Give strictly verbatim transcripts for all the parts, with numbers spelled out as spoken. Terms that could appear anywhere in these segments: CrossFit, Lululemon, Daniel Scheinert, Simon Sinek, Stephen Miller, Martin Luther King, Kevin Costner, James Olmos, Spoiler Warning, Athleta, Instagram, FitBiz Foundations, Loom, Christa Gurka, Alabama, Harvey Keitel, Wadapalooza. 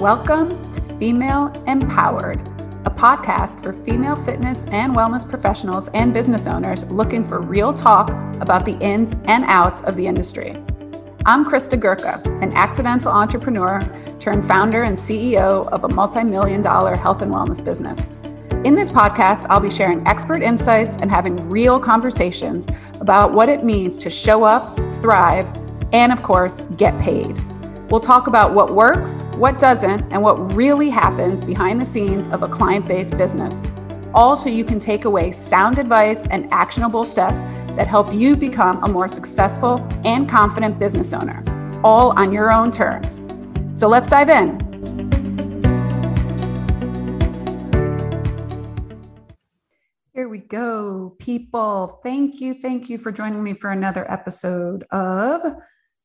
Welcome to Female Empowered, a podcast for female fitness and wellness professionals and business owners looking for real talk about the ins and outs of the industry. I'm Christa Gurka, an accidental entrepreneur turned founder and C E O of a multi-million dollar health and wellness business. In this podcast, I'll be sharing expert insights and having real conversations about what it means to show up, thrive, and of course, get paid. We'll talk about what works, what doesn't, and what really happens behind the scenes of a client-based business. All so you can take away sound advice and actionable steps that help you become a more successful and confident business owner, all on your own terms. So let's dive in. Here we go, people. Thank you. Thank you for joining me for another episode of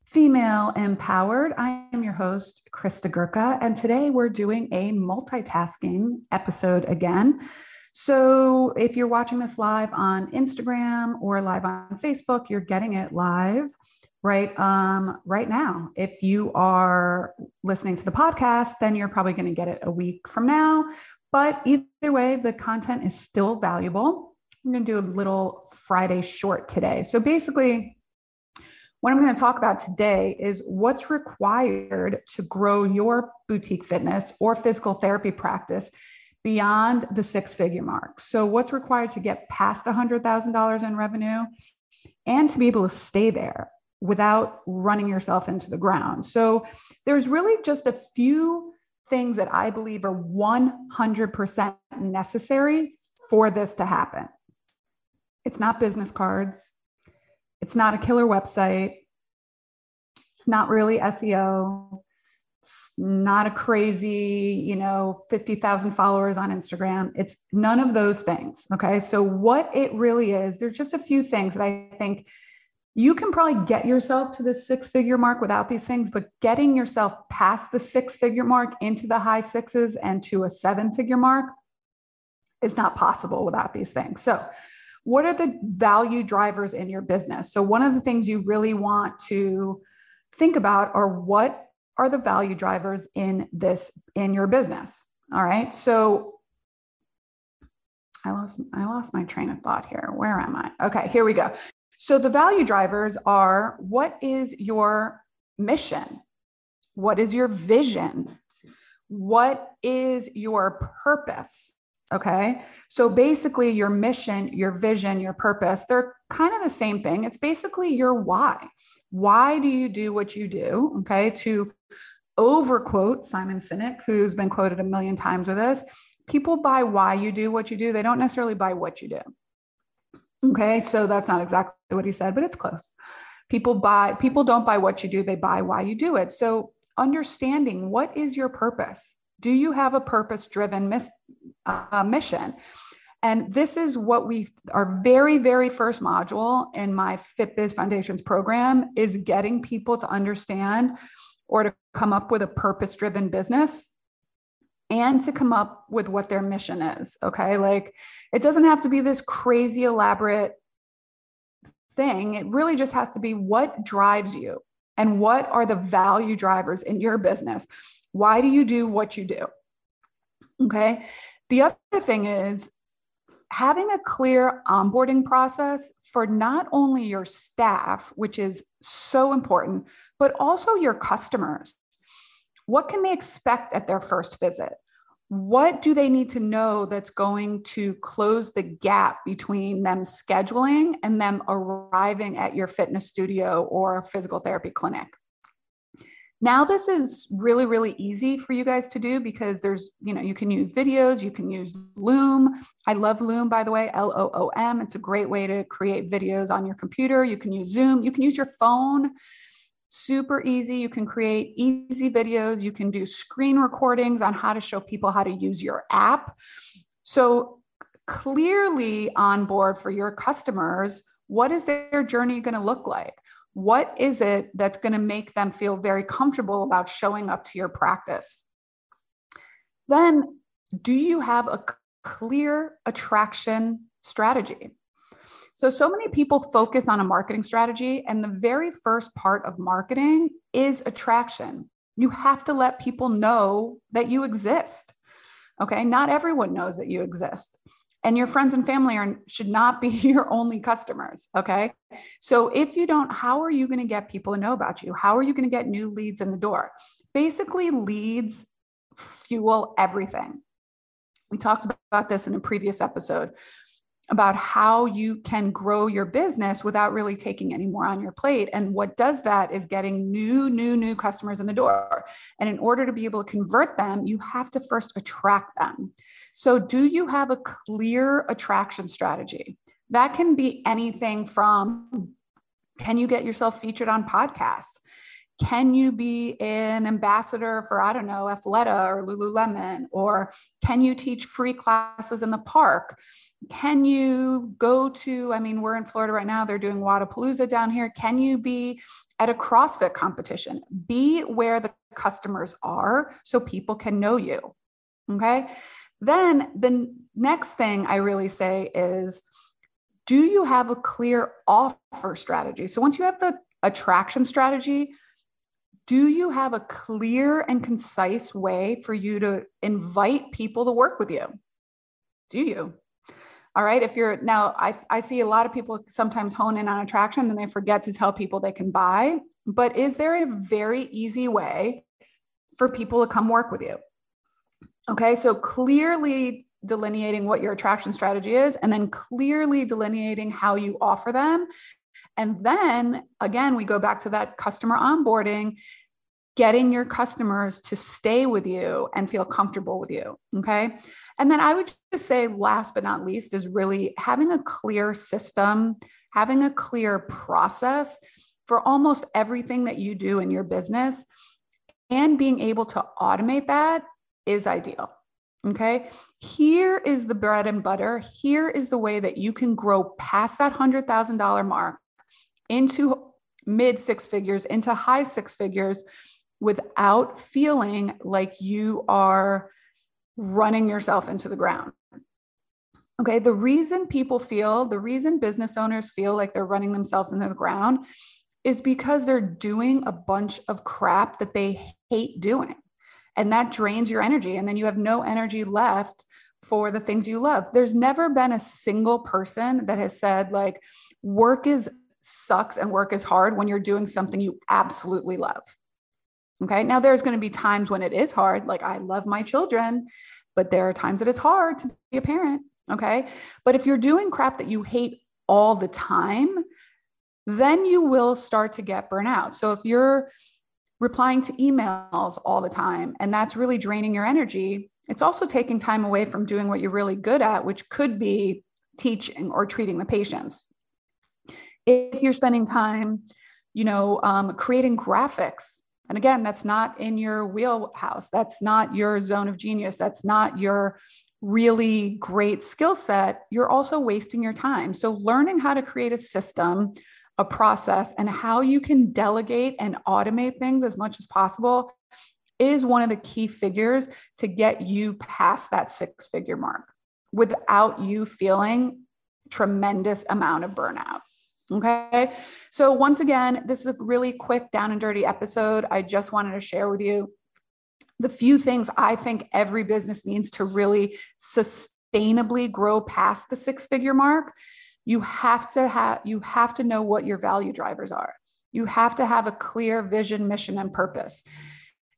Female Empowered. I am your host, Christa Gurka, and today we're doing a multitasking episode again. So if you're watching this live on Instagram or live on Facebook, you're getting it live right um, right now. If you are listening to the podcast, then you're probably going to get it a week from now. But either way, the content is still valuable. I'm going to do a little Friday short today. So basically, what I'm going to talk about today is what's required to grow your boutique fitness or physical therapy practice beyond the six-figure mark. So what's required to get past one hundred thousand dollars in revenue and to be able to stay there without running yourself into the ground. So there's really just a few things that I believe are one hundred percent necessary for this to happen. It's not business cards. It's not a killer website. It's not really S E O. It's not a crazy, you know, fifty thousand followers on Instagram. It's none of those things. Okay. So what it really is, there's just a few things that I think you can probably get yourself to the six-figure mark without these things, but getting yourself past the six-figure mark into the high sixes and to a seven-figure mark is not possible without these things. So what are the value drivers in your business? So one of the things you really want to think about are what are the value drivers in this, in your business? All right. So I lost, I lost my train of thought here. Where am I? Okay, here we go. So the value drivers are, what is your mission? What is your vision? What is your purpose? Okay. So basically your mission, your vision, your purpose, they're kind of the same thing. It's basically your why. Why do you do what you do? Okay. To overquote Simon Sinek, who's been quoted a million times with this, people buy why you do what you do. They don't necessarily buy what you do. Okay. So that's not exactly what he said, but it's close. People buy, people don't buy what you do. They buy why you do it. So understanding, what is your purpose? Do you have a purpose-driven mis- uh, mission? And this is what we, our very, very first module in my FitBiz Foundations program is getting people to understand or to come up with a purpose-driven business and to come up with what their mission is. Okay. Like it doesn't have to be this crazy elaborate thing. It really just has to be what drives you and what are the value drivers in your business? Why do you do what you do? Okay. The other thing is having a clear onboarding process for not only your staff, which is so important, but also your customers. What can they expect at their first visit? What do they need to know that's going to close the gap between them scheduling and them arriving at your fitness studio or physical therapy clinic? Now, this is really, really easy for you guys to do because there's, you know, you can use videos, you can use Loom. I love Loom, by the way, L O O M. It's a great way to create videos on your computer. You can use Zoom, you can use your phone. Super easy. You can create easy videos. You can do screen recordings on how to show people how to use your app. So clearly on board for your customers, what is their journey going to look like? What is it that's going to make them feel very comfortable about showing up to your practice? Then, do you have a clear attraction strategy? So, so many people focus on a marketing strategy, and the very first part of marketing is attraction. You have to let people know that you exist. Okay. Not everyone knows that you exist, and your friends and family are, should not be your only customers. Okay. So if you don't, how are you going to get people to know about you? How are you going to get new leads in the door? Basically, leads fuel everything. We talked about this in a previous episode about how you can grow your business without really taking any more on your plate. And what does that is getting new, new, new customers in the door. And in order to be able to convert them, you have to first attract them. So do you have a clear attraction strategy? That can be anything from, can you get yourself featured on podcasts? Can you be an ambassador for, I don't know, Athleta or Lululemon? Or can you teach free classes in the park? Can you go to, I mean, we're in Florida right now, they're doing Wadapalooza down here. Can you be at a CrossFit competition? Be where the customers are so people can know you, okay? Then the next thing I really say is, do you have a clear offer strategy? So once you have the attraction strategy, do you have a clear and concise way for you to invite people to work with you? Do you? All right. If you're now, I, I see a lot of people sometimes hone in on attraction and they forget to tell people they can buy, but is there a very easy way for people to come work with you? Okay. So clearly delineating what your attraction strategy is, and then clearly delineating how you offer them. And then again, we go back to that customer onboarding, getting your customers to stay with you and feel comfortable with you. Okay. And then I would just say last but not least is really having a clear system, having a clear process for almost everything that you do in your business, and being able to automate that is ideal. Okay. Here is the bread and butter. Here is the way that you can grow past that one hundred thousand dollars mark into mid six figures, into high six figures, without feeling like you are running yourself into the ground. Okay. The reason people feel, the reason business owners feel like they're running themselves into the ground is because they're doing a bunch of crap that they hate doing. And that drains your energy. And then you have no energy left for the things you love. There's never been a single person that has said like work is sucks and work is hard when you're doing something you absolutely love. Okay. Now there's going to be times when it is hard. Like I love my children, but there are times that it's hard to be a parent. Okay. But if you're doing crap that you hate all the time, then you will start to get burnout. So if you're replying to emails all the time, and that's really draining your energy, it's also taking time away from doing what you're really good at, which could be teaching or treating the patients. If you're spending time, you know, um, creating graphics, and again, that's not in your wheelhouse. That's not your zone of genius. That's not your really great skill set. You're also wasting your time. So learning how to create a system, a process, and how you can delegate and automate things as much as possible is one of the key figures to get you past that six figure mark without you feeling tremendous amount of burnout. Okay. So once again, this is a really quick down and dirty episode. I just wanted to share with you the few things I think every business needs to really sustainably grow past the six figure mark. You have to have, you have to know what your value drivers are. You have to have a clear vision, mission, and purpose.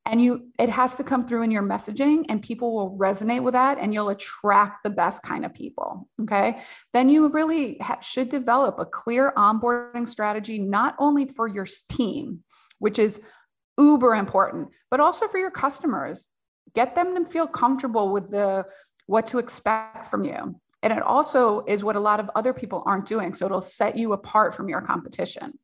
And you, it has to come through in your messaging, and people will resonate with that, and you'll attract the best kind of people. Okay. Then you really ha- should develop a clear onboarding strategy, not only for your team, which is uber important, but also for your customers. Get them to feel comfortable with the, what to expect from you. And it also is what a lot of other people aren't doing. So it'll set you apart from your competition.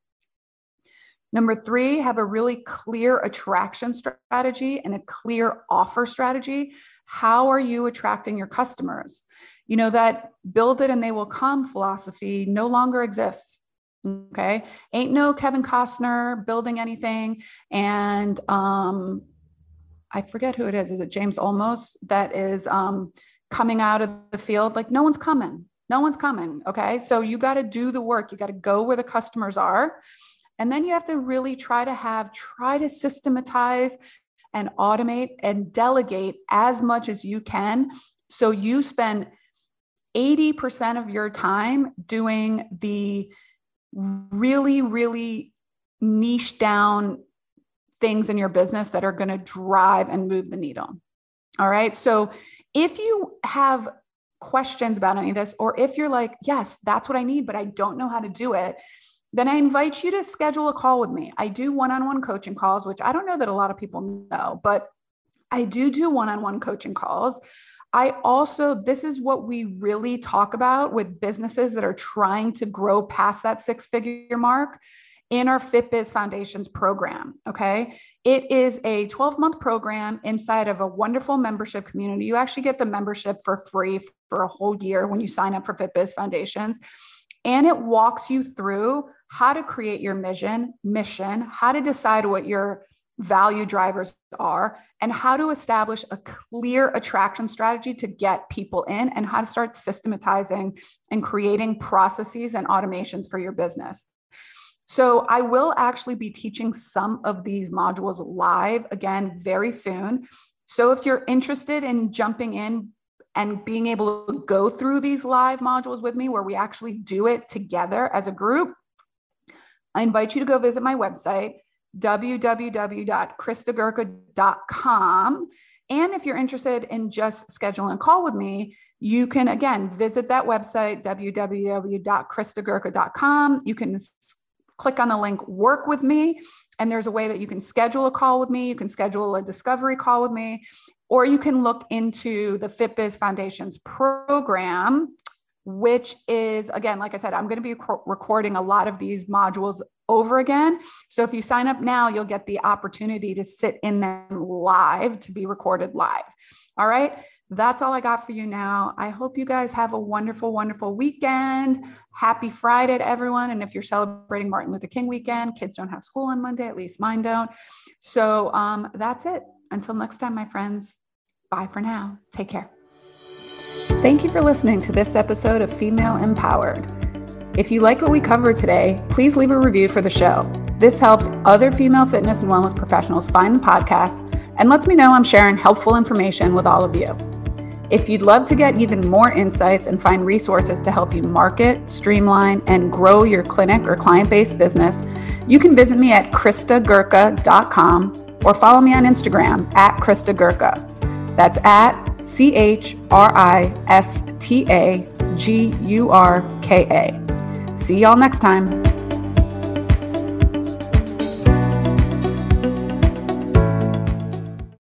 Number three, have a really clear attraction strategy and a clear offer strategy. How are you attracting your customers? You know, that build it and they will come philosophy no longer exists. Okay. Ain't no Kevin Costner building anything. And um, I forget who it is. Is it James Olmos that is um, coming out of the field? Like no one's coming, no one's coming. Okay. So you got to do the work. You got to go where the customers are. And then you have to really try to have, try to systematize and automate and delegate as much as you can. So you spend eighty percent of your time doing the really, really niche down things in your business that are going to drive and move the needle. All right. So if you have questions about any of this, or if you're like, yes, that's what I need, but I don't know how to do it, then I invite you to schedule a call with me. I do one-on-one coaching calls, which I don't know that a lot of people know, but I do do one-on-one coaching calls. I also, this is what we really talk about with businesses that are trying to grow past that six-figure mark in our FitBiz Foundations program, okay? It is a twelve-month program inside of a wonderful membership community. You actually get the membership for free for a whole year when you sign up for FitBiz Foundations. And it walks you through how to create your mission, mission, how to decide what your value drivers are, and how to establish a clear attraction strategy to get people in, and how to start systematizing and creating processes and automations for your business. So I will actually be teaching some of these modules live again very soon. So if you're interested in jumping in and being able to go through these live modules with me, where we actually do it together as a group, I invite you to go visit my website, w w w dot christa gurka dot com. And if you're interested in just scheduling a call with me, you can, again, visit that website, w w w dot christa gurka dot com. You can click on the link, work with me, and there's a way that you can schedule a call with me. You can schedule a discovery call with me, or you can look into the FitBiz Foundations program, which is, again, like I said, I'm going to be recording a lot of these modules over again. So if you sign up now, you'll get the opportunity to sit in them live, to be recorded live. All right. That's all I got for you now. I hope you guys have a wonderful, wonderful weekend. Happy Friday to everyone. And if you're celebrating Martin Luther King weekend, kids don't have school on Monday, at least mine don't. So um, that's it. Until next time, my friends. Bye for now. Take care. Thank you for listening to this episode of Female Empowered. If you like what we covered today, please leave a review for the show. This helps other female fitness and wellness professionals find the podcast and lets me know I'm sharing helpful information with all of you. If you'd love to get even more insights and find resources to help you market, streamline, and grow your clinic or client-based business, you can visit me at christa gurka dot com or follow me on Instagram at Christa Gurka. That's at C H R I S T A G U R K A. See y'all next time.